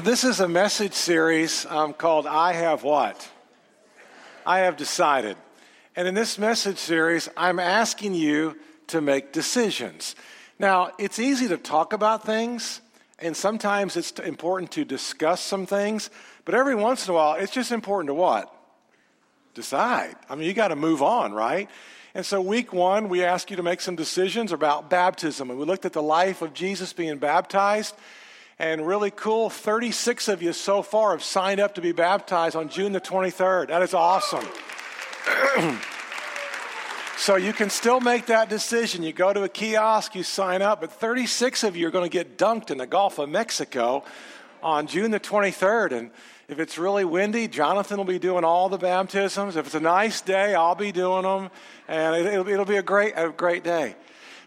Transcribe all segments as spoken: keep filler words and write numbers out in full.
This is a message series um, called I Have What? I Have Decided. And in this message series, I'm asking you to make decisions. Now, it's easy to talk about things, and sometimes it's important to discuss some things, but every once in a while, it's just important to what? Decide. I mean, you got to move on, right? And so week one, we asked you to make some decisions about baptism, and we looked at the life of Jesus being baptized. And really cool, thirty-six of you so far have signed up to be baptized on June the twenty-third. That is awesome. So you can still make that decision. You go to a kiosk, you sign up, but thirty-six of you are going to get dunked in the Gulf of Mexico on June the twenty-third. And if it's really windy, Jonathan will be doing all the baptisms. If it's a nice day, I'll be doing them. And it'll, it'll be a great, a great day.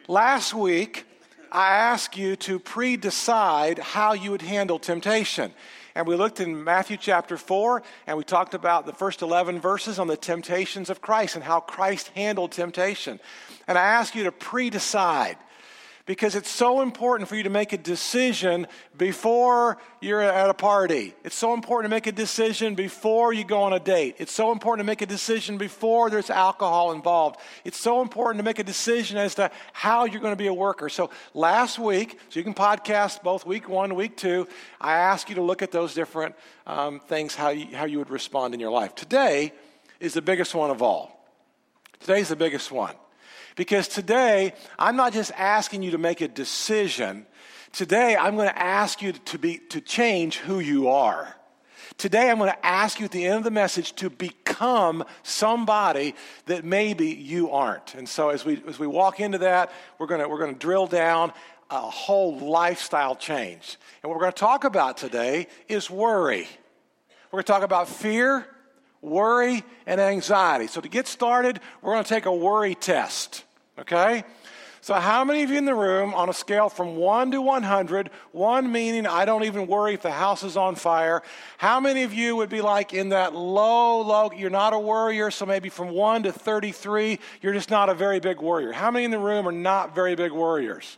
Last week, I ask you to pre-decide how you would handle temptation. And we looked in Matthew chapter four, and we talked about the first eleven verses on the temptations of Christ and how Christ handled temptation. And I ask you to pre-decide because it's so important for you to make a decision before you're at a party. It's so important to make a decision before you go on a date. It's so important to make a decision before there's alcohol involved. It's so important to make a decision as to how you're going to be a worker. So last week, so you can podcast both week one, week two, I asked you to look at those different um, things, how you, how you would respond in your life. Today is the biggest one of all. Today's the biggest one. Because today, I'm not just asking you to make a decision. Today, I'm going to ask you to be to change who you are. Today, I'm going to ask you at the end of the message to become somebody that maybe you aren't. And so as we as we walk into that, we're going to, we're going to drill down a whole lifestyle change. And what we're going to talk about today is worry. We're going to talk about fear, worry, and anxiety. So to get started, we're going to take a worry test. Okay? So how many of you in the room, on a scale from one to one hundred, one meaning I don't even worry if the house is on fire, how many of you would be like in that low, low, you're not a worrier, so maybe from one to thirty-three, you're just not a very big worrier. How many in the room are not very big worriers?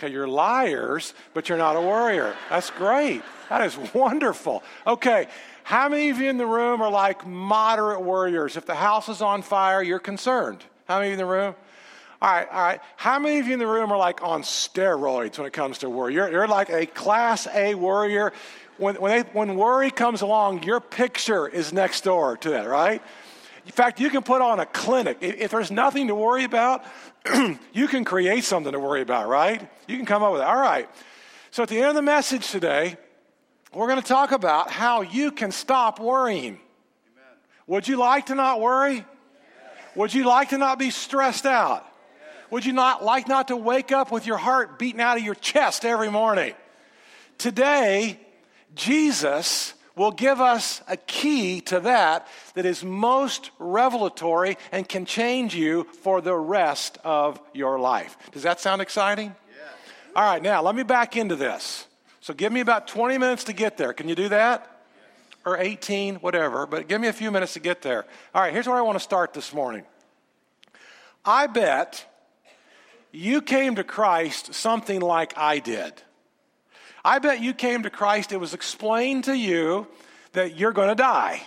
Okay, you're liars, but you're not a worrier. That's great. That is wonderful. Okay, how many of you in the room are like moderate worriers? If the house is on fire, you're concerned. How many of you in the room? All right, all right. How many of you in the room are like on steroids when it comes to worry? You're, you're like a class A worrier. When when, they, when worry comes along, your picture is next door to that, right? In fact, you can put on a clinic. If, if there's nothing to worry about, you can create something to worry about, right? You can come up with it. All right. So at the end of the message today, we're going to talk about how you can stop worrying. Amen. Would you like to not worry? Yes. Would you like to not be stressed out? Yes. Would you not like not to wake up with your heart beating out of your chest every morning? Today, Jesus will give us a key to that that is most revelatory and can change you for the rest of your life. Does that sound exciting? Yes. All right, now let me back into this. So give me about twenty minutes to get there. Can you do that? Yes. Or eighteen, whatever, but give me a few minutes to get there. All right, here's where I want to start this morning. I bet you came to Christ something like I did. I bet you came to Christ, it was explained to you that you're going to die.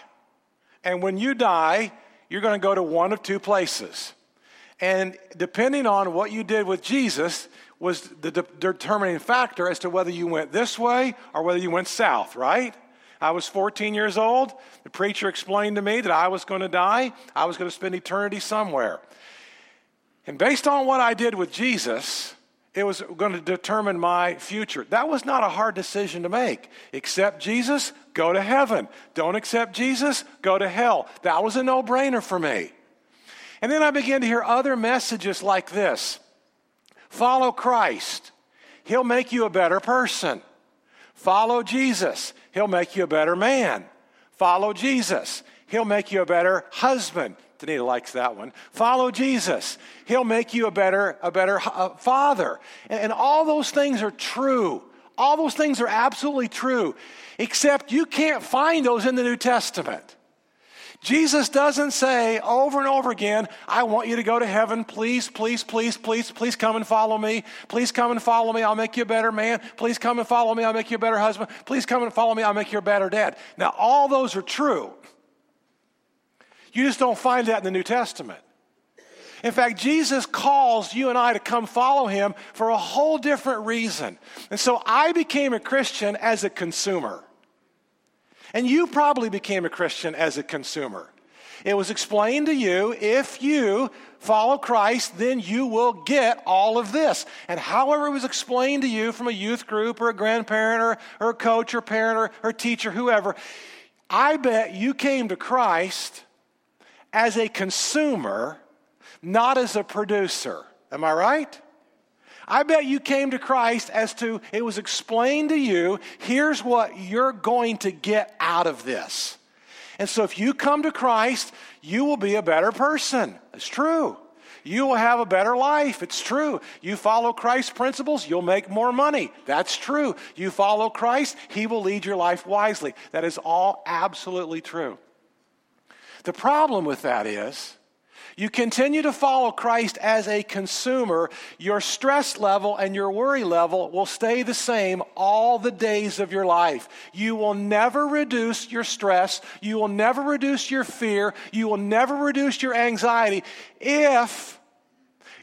And when you die, you're going to go to one of two places. And depending on what you did with Jesus was the de- determining factor as to whether you went this way or whether you went south, right? I was fourteen years old. The preacher explained to me that I was going to die. I was going to spend eternity somewhere. And based on what I did with Jesus, it was going to determine my future. That was not a hard decision to make. Accept Jesus, go to heaven. Don't accept Jesus, go to hell. That was a no-brainer for me. And then I began to hear other messages like this. Follow Christ. He'll make you a better person. Follow Jesus. He'll make you a better man. Follow Jesus. He'll make you a better husband. Danita likes that one. Follow Jesus. He'll make you a better, a better uh, father. And, and all those things are true. All those things are absolutely true, except you can't find those in the New Testament. Jesus doesn't say over and over again, I want you to go to heaven. Please, please, please, please, please come and follow me. Please come and follow me. I'll make you a better man. Please come and follow me. I'll make you a better husband. Please come and follow me. I'll make you a better dad. Now, all those are true. You just don't find that in the New Testament. In fact, Jesus calls you and I to come follow him for a whole different reason. And so I became a Christian as a consumer. And you probably became a Christian as a consumer. It was explained to you, if you follow Christ, then you will get all of this. And however it was explained to you from a youth group or a grandparent or, or a coach or parent or, or teacher, whoever, I bet you came to Christ as a consumer, not as a producer. Am I right? I bet you came to Christ as to, it was explained to you, here's what you're going to get out of this. And so if you come to Christ, you will be a better person. It's true. You will have a better life. It's true. You follow Christ's principles, you'll make more money. That's true. You follow Christ, he will lead your life wisely. That is all absolutely true. The problem with that is, you continue to follow Christ as a consumer, your stress level and your worry level will stay the same all the days of your life. You will never reduce your stress. You will never reduce your fear. You will never reduce your anxiety if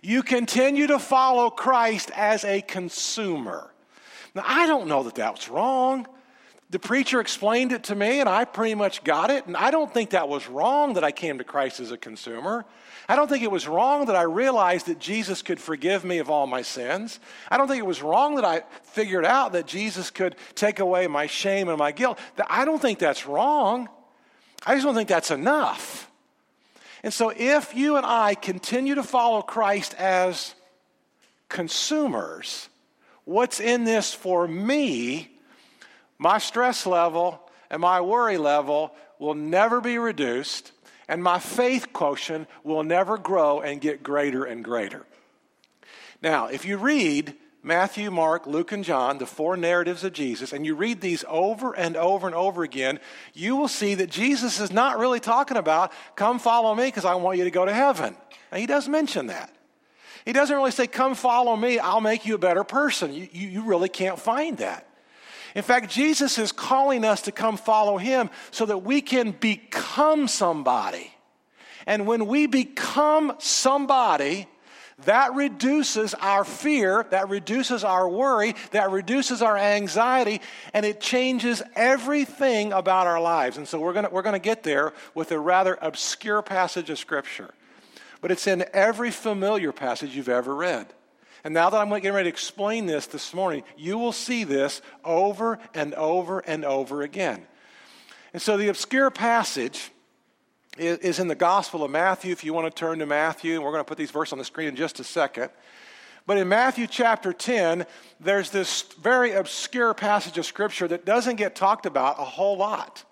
you continue to follow Christ as a consumer. Now, I don't know that that's wrong. The preacher explained it to me, and I pretty much got it. And I don't think that was wrong that I came to Christ as a consumer. I don't think it was wrong that I realized that Jesus could forgive me of all my sins. I don't think it was wrong that I figured out that Jesus could take away my shame and my guilt. I don't think that's wrong. I just don't think that's enough. And so if you and I continue to follow Christ as consumers, what's in this for me? My stress level and my worry level will never be reduced, and my faith quotient will never grow and get greater and greater. Now, if you read Matthew, Mark, Luke, and John, the four narratives of Jesus, and you read these over and over and over again, you will see that Jesus is not really talking about, come follow me because I want you to go to heaven. Now, he does mention that. He doesn't really say, come follow me, I'll make you a better person. You, you, you really can't find that. In fact, Jesus is calling us to come follow him so that we can become somebody. And when we become somebody, that reduces our fear, that reduces our worry, that reduces our anxiety, and it changes everything about our lives. And so we're going to we're going to get there with a rather obscure passage of Scripture. But it's in every familiar passage you've ever read. And now that I'm getting ready to explain this this morning, you will see this over and over and over again. And so the obscure passage is, is in the Gospel of Matthew. If you want to turn to Matthew, and we're going to put these verses on the screen in just a second. But in Matthew chapter ten, there's this very obscure passage of Scripture that doesn't get talked about a whole lot.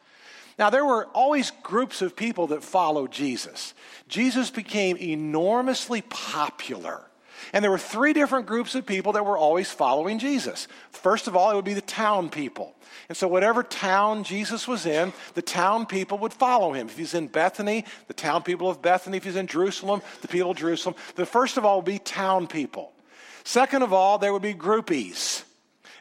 Now, there were always groups of people that followed Jesus. Jesus became enormously popular. And there were three different groups of people that were always following Jesus. First of all, it would be the town people. And so whatever town Jesus was in, the town people would follow him. If he's in Bethany, the town people of Bethany. If he's in Jerusalem, the people of Jerusalem. The first of all would be town people. Second of all, there would be groupies.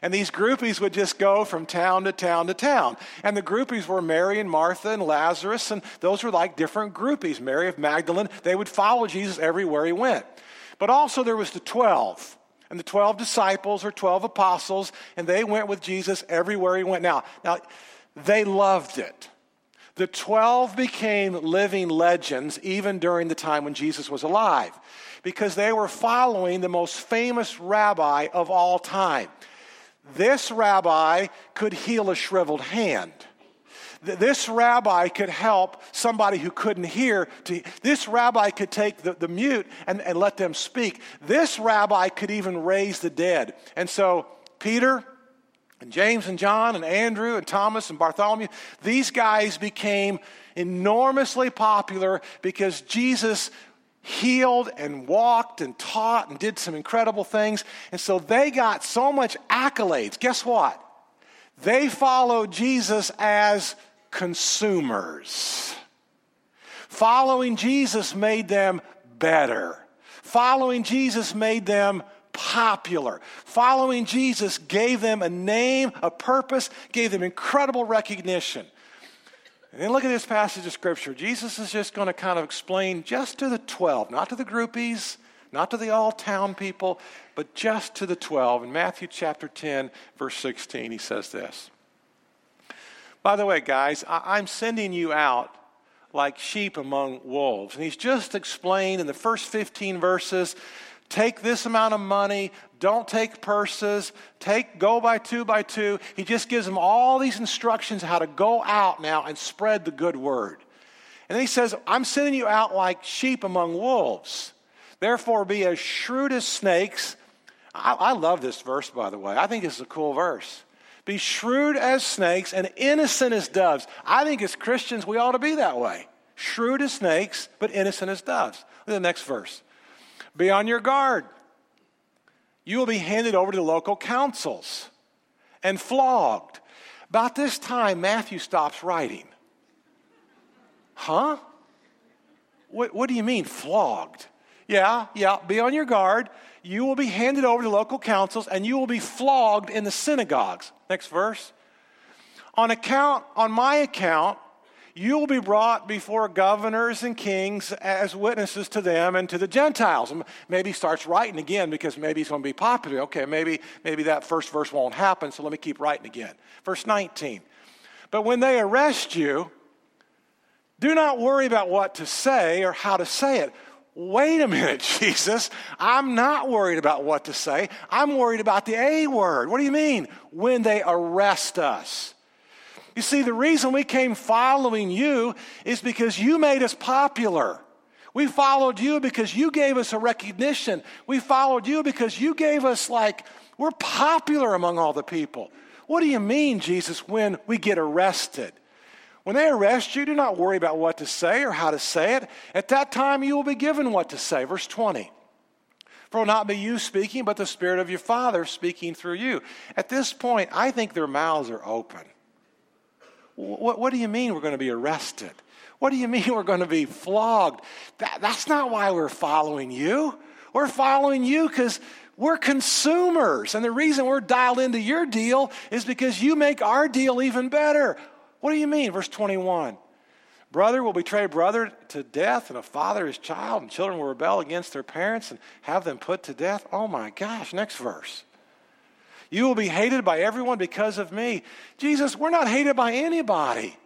And these groupies would just go from town to town to town. And the groupies were Mary and Martha and Lazarus, and those were like different groupies. Mary of Magdalene, they would follow Jesus everywhere he went. But also there was the twelve, and the twelve disciples or twelve apostles, and they went with Jesus everywhere he went. Now, now they loved it. The twelve became living legends even during the time when Jesus was alive because they were following the most famous rabbi of all time. This rabbi could heal a shriveled hand. This rabbi could help somebody who couldn't hear. To, this rabbi could take the, the mute and, and let them speak. This rabbi could even raise the dead. And so Peter and James and John and Andrew and Thomas and Bartholomew, these guys became enormously popular because Jesus healed and walked and taught and did some incredible things. And so they got so much accolades. Guess what? They followed Jesus as consumers. Following Jesus made them better. Following Jesus made them popular. Following Jesus gave them a name, a purpose, gave them incredible recognition. And then look at this passage of Scripture. Jesus is just going to kind of explain just to the twelve, not to the groupies, not to the all-town people, but just to the twelve. In Matthew chapter ten, verse sixteen, he says this. By the way, guys, I- I'm sending you out like sheep among wolves. And he's just explained in the first fifteen verses, take this amount of money, don't take purses, take go by two by two. He just gives them all these instructions how to go out now and spread the good word. And then he says, I'm sending you out like sheep among wolves. Therefore, be as shrewd as snakes. I, I love this verse, by the way. I think it's a cool verse. Be shrewd as snakes and innocent as doves. I think as Christians, we ought to be that way. Shrewd as snakes, but innocent as doves. Look at the next verse. Be on your guard. You will be handed over to the local councils and flogged. About this time, Matthew stops writing. Huh? What, what do you mean, flogged? Yeah, yeah, be on your guard. You will be handed over to local councils and you will be flogged in the synagogues. Next verse. On account, on my account, you will be brought before governors and kings as witnesses to them and to the Gentiles. And maybe he starts writing again because maybe he's going to be popular. Okay, maybe, maybe that first verse won't happen, so let me keep writing again. Verse nineteen. But when they arrest you, do not worry about what to say or how to say it. Wait a minute, Jesus. I'm not worried about what to say. I'm worried about the A word. What do you mean? When they arrest us. You see, the reason we came following you is because you made us popular. We followed you because you gave us a recognition. We followed you because you gave us, like, we're popular among all the people. What do you mean, Jesus, when we get arrested? When they arrest you, do not worry about what to say or how to say it. At that time, you will be given what to say. Verse twenty. For it will not be you speaking, but the Spirit of your Father speaking through you. At this point, I think their mouths are open. What, what do you mean we're going to be arrested? What do you mean we're going to be flogged? That, that's not why we're following you. We're following you because we're consumers. And the reason we're dialed into your deal is because you make our deal even better. What do you mean? Verse twenty-one, brother will betray brother to death, and a father his child, and children will rebel against their parents and have them put to death. Oh my gosh, next verse. You will be hated by everyone because of me. Jesus, we're not hated by anybody.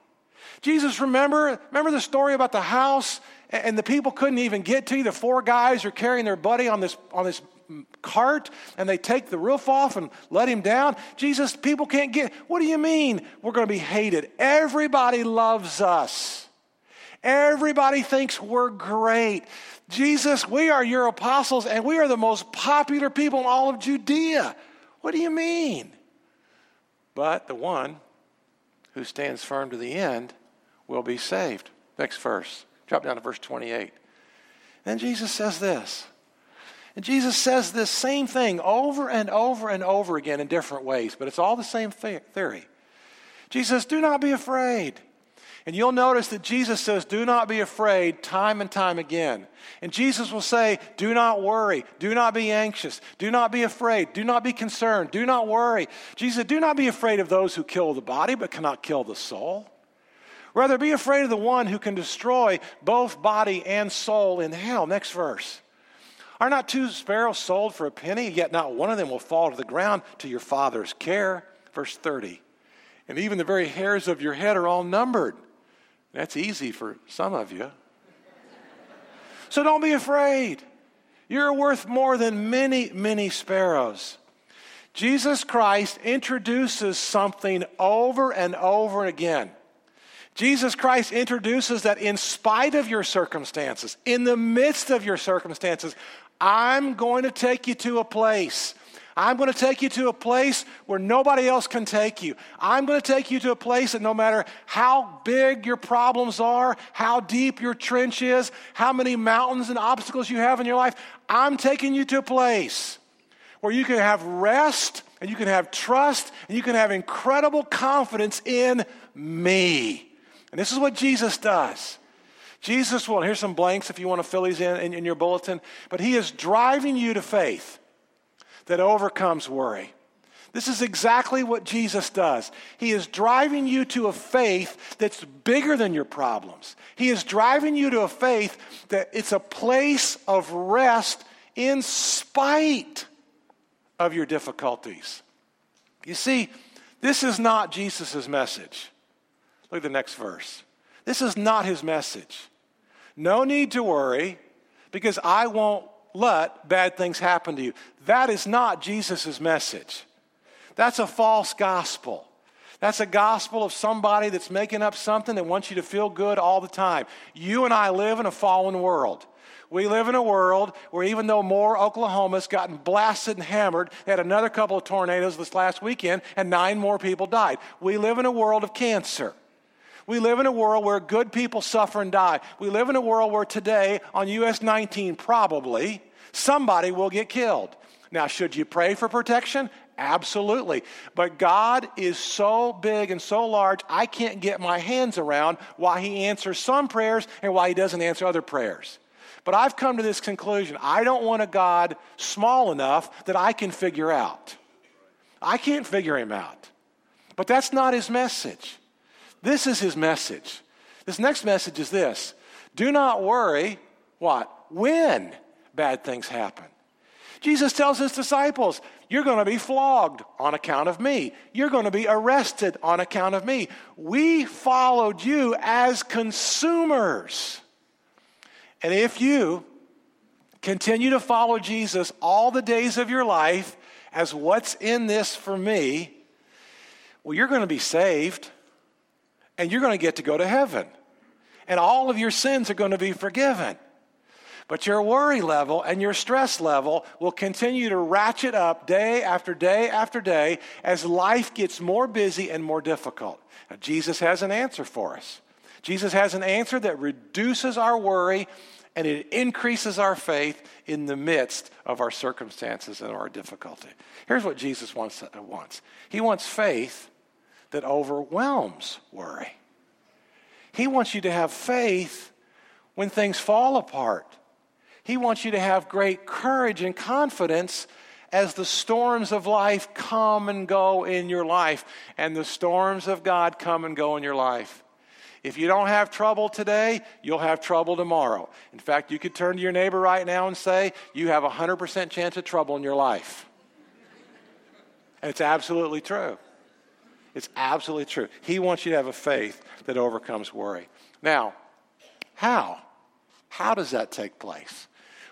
Jesus, remember, remember the story about the house and the people couldn't even get to you? The four guys are carrying their buddy on this, on this cart, and they take the roof off and let him down. Jesus, people can't get. What do you mean we're going to be hated? Everybody loves us. Everybody thinks we're great. Jesus, we are your apostles, and we are the most popular people in all of Judea. What do you mean? But the one who stands firm to the end will be saved. Next verse. Drop down to verse twenty-eight. Then Jesus says this. And Jesus says this same thing over and over and over again in different ways, but it's all the same theory. Jesus says, do not be afraid. And you'll notice that Jesus says, do not be afraid, time and time again. And Jesus will say, do not worry, do not be anxious, do not be afraid, do not be concerned, do not worry. Jesus said, do not be afraid of those who kill the body but cannot kill the soul. Rather, be afraid of the one who can destroy both body and soul in hell. Next verse. Are not two sparrows sold for a penny? Yet not one of them will fall to the ground to your Father's care. Verse thirty. And even the very hairs of your head are all numbered. That's easy for some of you. So don't be afraid. You're worth more than many, many sparrows. Jesus Christ introduces something over and over again. Jesus Christ introduces that in spite of your circumstances, in the midst of your circumstances, I'm going to take you to a place. I'm going to take you to a place where nobody else can take you. I'm going to take you to a place that no matter how big your problems are, how deep your trench is, how many mountains and obstacles you have in your life, I'm taking you to a place where you can have rest and you can have trust and you can have incredible confidence in me. And this is what Jesus does. Jesus will, and here's some blanks if you want to fill these in, in in your bulletin, but he is driving you to faith that overcomes worry. This is exactly what Jesus does. He is driving you to a faith that's bigger than your problems. He is driving you to a faith that it's a place of rest in spite of your difficulties. You see, this is not Jesus' message. Look at the next verse. This is not his message. No need to worry because I won't let bad things happen to you. That is not Jesus' message. That's a false gospel. That's a gospel of somebody that's making up something that wants you to feel good all the time. You and I live in a fallen world. We live in a world where even though Moore, Oklahoma's gotten blasted and hammered, they had another couple of tornadoes this last weekend and nine more people died. We live in a world of cancer. We live in a world where good people suffer and die. We live in a world where today on U S nineteen probably somebody will get killed. Now, should you pray for protection? Absolutely. But God is so big and so large, I can't get my hands around why he answers some prayers and why he doesn't answer other prayers. But I've come to this conclusion. I don't want a God small enough that I can figure out. I can't figure him out. But that's not his message. This is his message. This next message is this. Do not worry, what? When bad things happen. Jesus tells his disciples, you're going to be flogged on account of me. You're going to be arrested on account of me. We followed you as consumers. And if you continue to follow Jesus all the days of your life as what's in this for me, well, you're going to be saved and you're going to get to go to heaven. And all of your sins are going to be forgiven. But your worry level and your stress level will continue to ratchet up day after day after day as life gets more busy and more difficult. Now, Jesus has an answer for us. Jesus has an answer that reduces our worry and it increases our faith in the midst of our circumstances and our difficulty. Here's what Jesus wants. wants. He wants faith that overwhelms worry. He wants you to have faith when things fall apart. He wants you to have great courage and confidence as the storms of life come and go in your life, and the storms of God come and go in your life. If you don't have trouble today, you'll have trouble tomorrow. In fact, you could turn to your neighbor right now and say, you have a one hundred percent chance of trouble in your life. And it's absolutely true. It's absolutely true. He wants you to have a faith that overcomes worry. Now, how? How does that take place?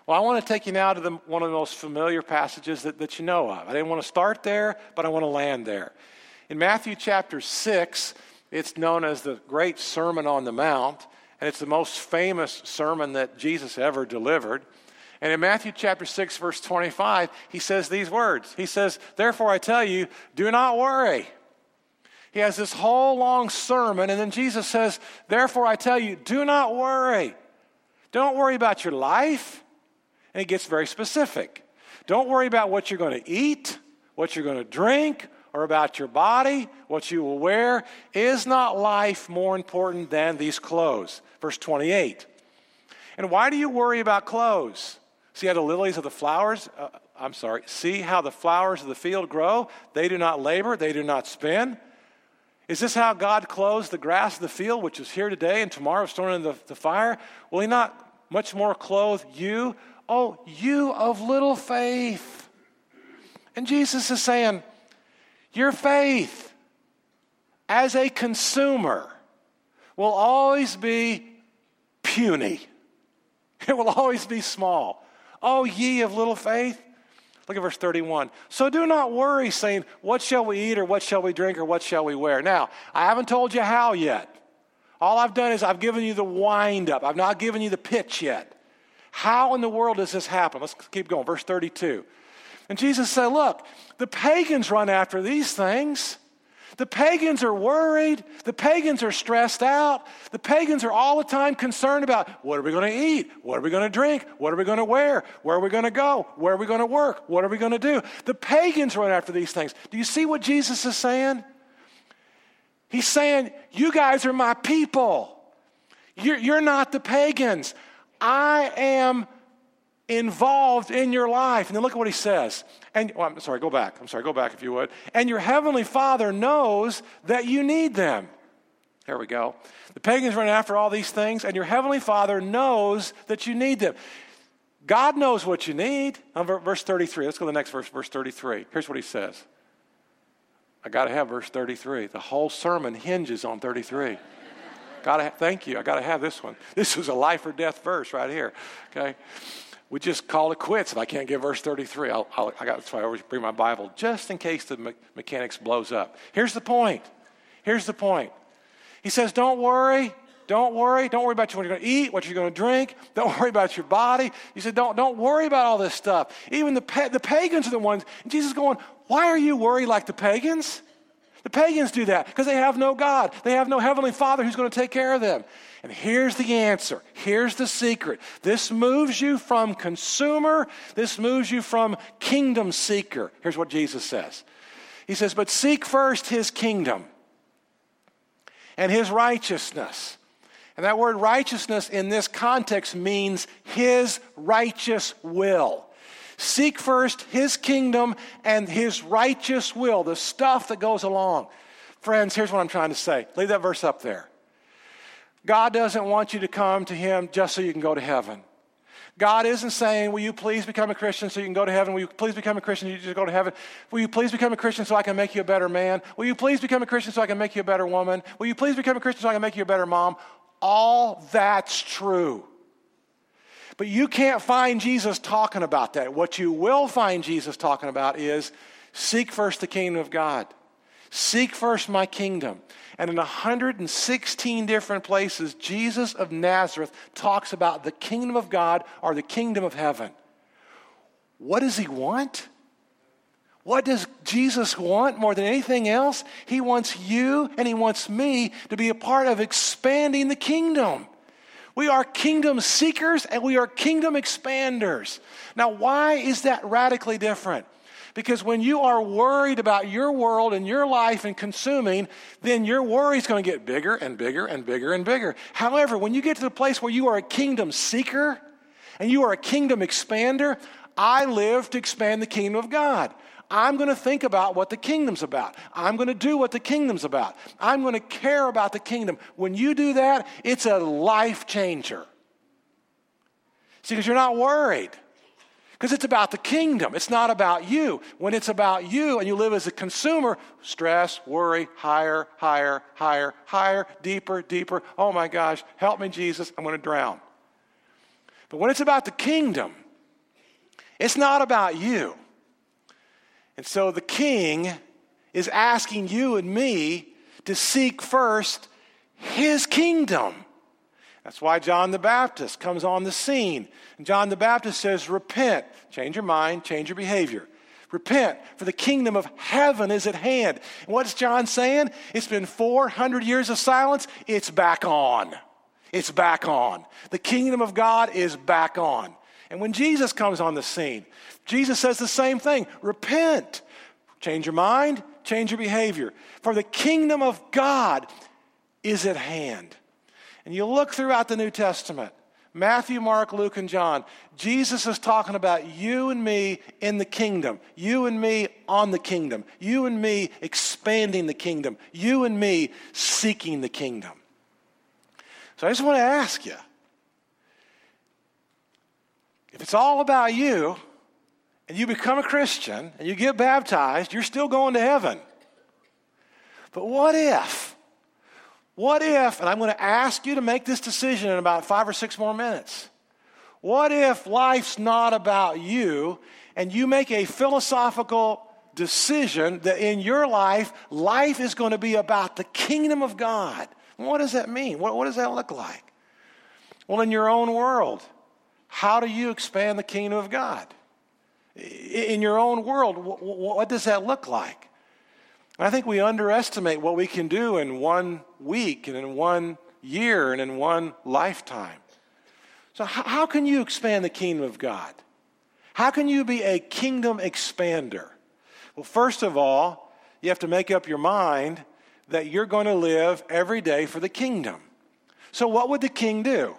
Well, I want to take you now to the, one of the most familiar passages that, that you know of. I didn't want to start there, but I want to land there. In Matthew chapter six, it's known as the Great Sermon on the Mount, and it's the most famous sermon that Jesus ever delivered. And in Matthew chapter six, verse twenty-five, he says these words. He says, therefore I tell you, do not worry. He has this whole long sermon, and then Jesus says, therefore I tell you, do not worry. Don't worry about your life. And it gets very specific. Don't worry about what you're going to eat, what you're going to drink, or about your body, what you will wear. Is not life more important than these clothes? Verse twenty-eight. And why do you worry about clothes? See how the lilies of the flowers, uh, I'm sorry, see how the flowers of the field grow? They do not labor, they do not spin. Is this how God clothes the grass of the field, which is here today and tomorrow is thrown into the, the fire? Will he not much more clothe you? Oh, you of little faith. And Jesus is saying, your faith as a consumer will always be puny. It will always be small. Oh, ye of little faith. Look at verse thirty-one. So do not worry, saying, what shall we eat, or what shall we drink, or what shall we wear? Now, I haven't told you how yet. All I've done is I've given you the wind up. I've not given you the pitch yet. How in the world does this happen? Let's keep going. Verse thirty-two. And Jesus said, look, the pagans run after these things. The pagans are worried. The pagans are stressed out. The pagans are all the time concerned about what are we going to eat? What are we going to drink? What are we going to wear? Where are we going to go? Where are we going to work? What are we going to do? The pagans run after these things. Do you see what Jesus is saying? He's saying, you guys are my people. You're, you're not the pagans. I am involved in your life. And then look at what he says. And oh, I'm sorry, go back. I'm sorry, go back if you would. And your heavenly Father knows that you need them. There we go. The pagans run after all these things, and your heavenly Father knows that you need them. God knows what you need. Verse thirty-three. Let's go to the next verse, verse thirty-three. Here's what he says. I got to have verse thirty-three. The whole sermon hinges on thirty-three. Gotta have, thank you. I got to have this one. This is a life or death verse right here. Okay. We just call it quits if I can't get verse thirty-three. I'll, I'll, I got, that's why I always bring my Bible just in case the me- mechanics blows up. Here's the point. Here's the point. He says, don't worry. Don't worry. Don't worry about what you're going to eat, what you're going to drink. Don't worry about your body. He said, don't, don't worry about all this stuff. Even the, pa- the pagans are the ones. And Jesus is going, why are you worried like the pagans? The pagans do that because they have no God. They have no heavenly Father who's going to take care of them. And here's the answer. Here's the secret. This moves you from consumer. This moves you from kingdom seeker. Here's what Jesus says. He says, but seek first his kingdom and his righteousness. And that word righteousness in this context means his righteous will. Seek first his kingdom and his righteous will, the stuff that goes along. Friends, here's what I'm trying to say. Leave that verse up there. God doesn't want you to come to him just so you can go to heaven. God isn't saying, will you please become a Christian so you can go to heaven? Will you please become a Christian so you just go to heaven? Will you please become a Christian so I can make you a better man? Will you please become a Christian so I can make you a better woman? Will you please become a Christian so I can make you a better mom? All that's true. But you can't find Jesus talking about that. What you will find Jesus talking about is seek first the kingdom of God. Seek first my kingdom. And in one hundred sixteen different places, Jesus of Nazareth talks about the kingdom of God or the kingdom of heaven. What does he want? What does Jesus want more than anything else? He wants you and he wants me to be a part of expanding the kingdom. We are kingdom seekers and we are kingdom expanders. Now, why is that radically different? Because when you are worried about your world and your life and consuming, then your worry is going to get bigger and bigger and bigger and bigger. However, when you get to the place where you are a kingdom seeker and you are a kingdom expander, I live to expand the kingdom of God. I'm going to think about what the kingdom's about. I'm going to do what the kingdom's about. I'm going to care about the kingdom. When you do that, it's a life changer. See, because you're not worried. Because it's about the kingdom. It's not about you. When it's about you and you live as a consumer, stress, worry, higher, higher, higher, higher, deeper, deeper. Oh my gosh, help me, Jesus, I'm going to drown. But when it's about the kingdom, it's not about you. And so the king is asking you and me to seek first his kingdom. That's why John the Baptist comes on the scene. And John the Baptist says, repent, change your mind, change your behavior. Repent, for the kingdom of heaven is at hand. And what's John saying? It's been four hundred years of silence. It's back on. It's back on. The kingdom of God is back on. And when Jesus comes on the scene, Jesus says the same thing. Repent, change your mind, change your behavior. For the kingdom of God is at hand. And you look throughout the New Testament, Matthew, Mark, Luke, and John, Jesus is talking about you and me in the kingdom, you and me on the kingdom, you and me expanding the kingdom, you and me seeking the kingdom. So I just want to ask you, if it's all about you, and you become a Christian, and you get baptized, you're still going to heaven. But what if, what if, and I'm going to ask you to make this decision in about five or six more minutes. What if life's not about you, and you make a philosophical decision that in your life, life is going to be about the kingdom of God? What does that mean? What, what does that look like? Well, in your own world, how do you expand the kingdom of God? In your own world, what does that look like? I think we underestimate what we can do in one week and in one year and in one lifetime. So how can you expand the kingdom of God? How can you be a kingdom expander? Well, first of all, you have to make up your mind that you're going to live every day for the kingdom. So what would the king do?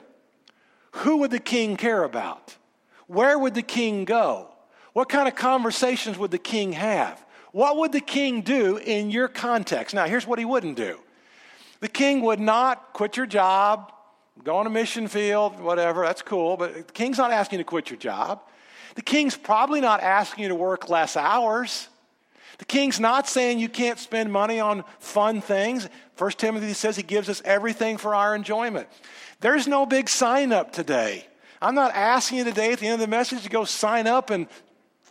Who would the king care about? Where would the king go? What kind of conversations would the king have? What would the king do in your context? Now, here's what he wouldn't do. The king would not quit your job, go on a mission field, whatever. That's cool, but the king's not asking you to quit your job. The king's probably not asking you to work less hours. The king's not saying you can't spend money on fun things. First Timothy says he gives us everything for our enjoyment. There's no big sign up today. I'm not asking you today at the end of the message to go sign up and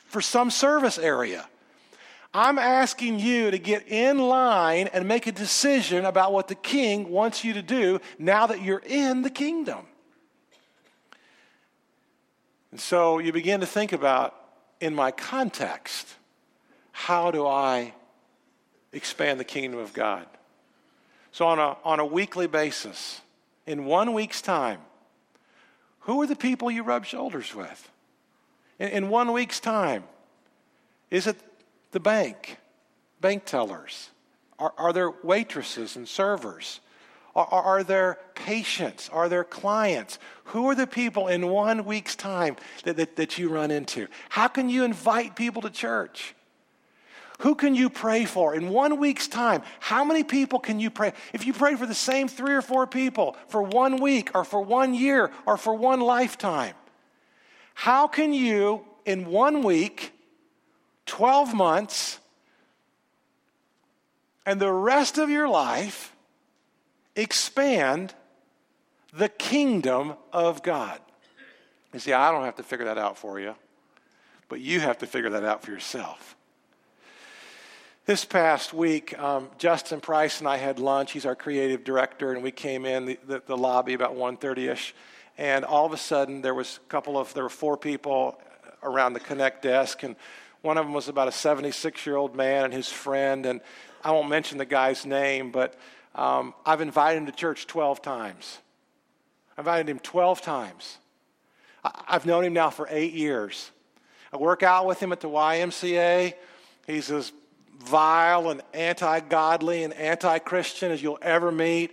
for some service area. I'm asking you to get in line and make a decision about what the king wants you to do now that you're in the kingdom. And so you begin to think about, in my context, how do I expand the kingdom of God? So on a, on a weekly basis, in one week's time, who are the people you rub shoulders with? In, in one week's time, is it the bank, bank tellers? Are, are there waitresses and servers? Are, are, are there patients? Are there clients? Who are the people in one week's time that, that, that you run into? How can you invite people to church? Who can you pray for in one week's time? How many people can you pray? If you pray for the same three or four people for one week or for one year or for one lifetime, how can you in one week, twelve months, and the rest of your life expand the kingdom of God? You see, I don't have to figure that out for you, but you have to figure that out for yourself. This past week, um, Justin Price and I had lunch. He's our creative director, and we came in the, the, the lobby about one thirty-ish, and all of a sudden there was a couple of, there were four people around the Connect desk, and one of them was about a seventy-six-year-old man and his friend, and I won't mention the guy's name, but um, I've invited him to church twelve times. I've invited him twelve times. I, I've known him now for eight years. I work out with him at the Y M C A. He's as vile and anti-godly and anti-Christian as you'll ever meet.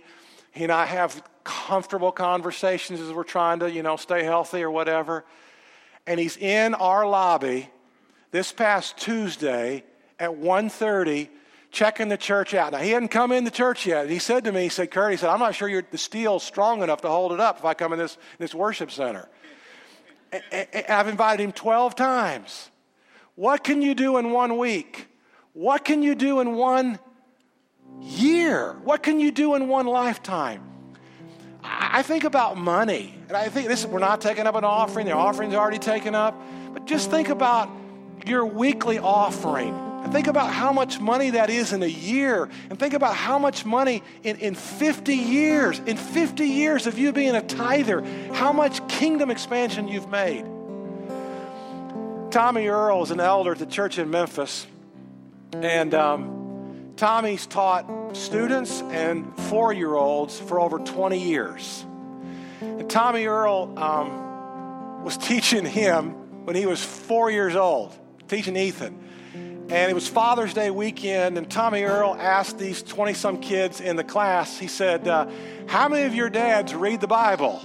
He and I have comfortable conversations as we're trying to, you know, stay healthy or whatever. And he's in our lobby this past Tuesday at one thirty checking the church out. Now, he hadn't come in the church yet. He said to me, he said, Kurt, he said, I'm not sure you're, the steel's strong enough to hold it up if I come in this, this worship center. And, and I've invited him twelve times. What can you do in one week? What can you do in one year? What can you do in one lifetime? I think about money, and I think this, we're not taking up an offering. The offering's already taken up. But just think about your weekly offering. And think about how much money that is in a year. And think about how much money in, in fifty years, in fifty years of you being a tither, how much kingdom expansion you've made. Tommy Earl is an elder at the church in Memphis. And um, Tommy's taught students and four-year-olds for over twenty years. And Tommy Earl um, was teaching him when he was four years old, teaching Ethan. And it was Father's Day weekend, and Tommy Earl asked these twenty-some kids in the class, he said, uh, how many of your dads read the Bible?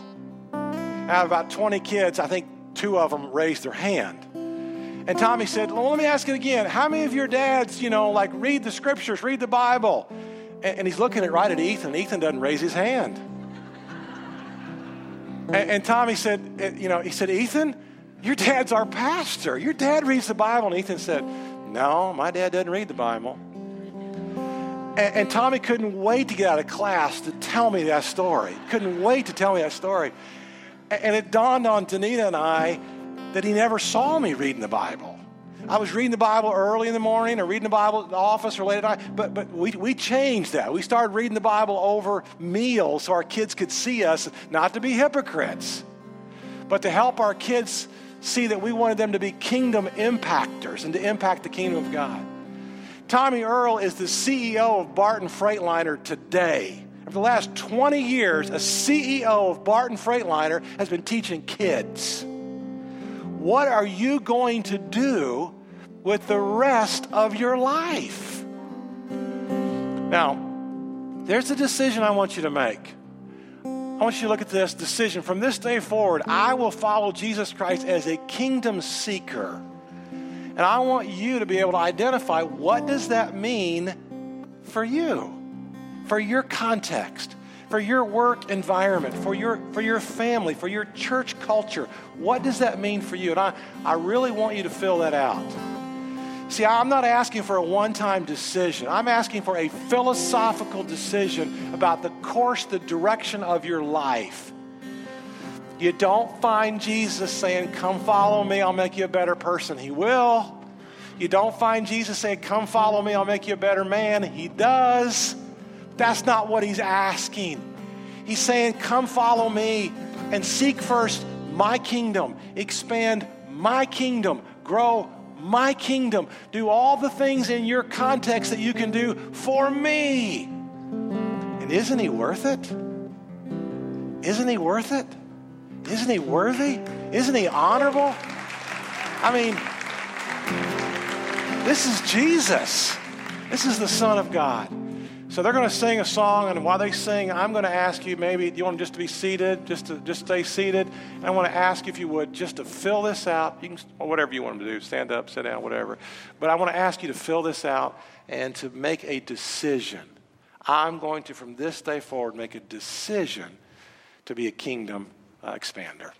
Out of about twenty kids, I think two of them raised their hand. And Tommy said, well, let me ask it again. How many of your dads, you know, like read the scriptures, read the Bible? And, and he's looking at right at Ethan. Ethan doesn't raise his hand. And, and Tommy said, you know, he said, Ethan, your dad's our pastor. Your dad reads the Bible. And Ethan said, no, my dad doesn't read the Bible. And, and Tommy couldn't wait to get out of class to tell me that story. Couldn't wait to tell me that story. And, and it dawned on Danita and I that he never saw me reading the Bible. I was reading the Bible early in the morning or reading the Bible at the office or late at night, but, but we, we changed that. We started reading the Bible over meals so our kids could see us, not to be hypocrites, but to help our kids see that we wanted them to be kingdom impactors and to impact the kingdom of God. Tommy Earl is the C E O of Barton Freightliner today. For the last twenty years, a C E O of Barton Freightliner has been teaching kids. What are you going to do with the rest of your life? Now, there's a decision I want you to make. I want you to look at this decision. From this day forward, I will follow Jesus Christ as a kingdom seeker. And I want you to be able to identify what does that mean for you, for your context, for your work environment, for your, for your family, for your church culture. What does that mean for you? And I, I really want you to fill that out. See, I'm not asking for a one-time decision. I'm asking for a philosophical decision about the course, the direction of your life. You don't find Jesus saying, come follow me, I'll make you a better person. He will. You don't find Jesus saying, come follow me, I'll make you a better man. He does. That's not what he's asking. He's saying, come follow me and seek first my kingdom. Expand my kingdom. Grow my kingdom. Do all the things in your context that you can do for me. And isn't he worth it? Isn't he worth it? Isn't he worthy? Isn't he honorable? I mean, this is Jesus. This is the Son of God. So they're going to sing a song, and while they sing, I'm going to ask you maybe, do you want them just to be seated, just to just stay seated? And I want to ask if you would just to fill this out. You can, or whatever you want them to do, stand up, sit down, whatever. But I want to ask you to fill this out and to make a decision. I'm going to, from this day forward, make a decision to be a kingdom Uh, expander.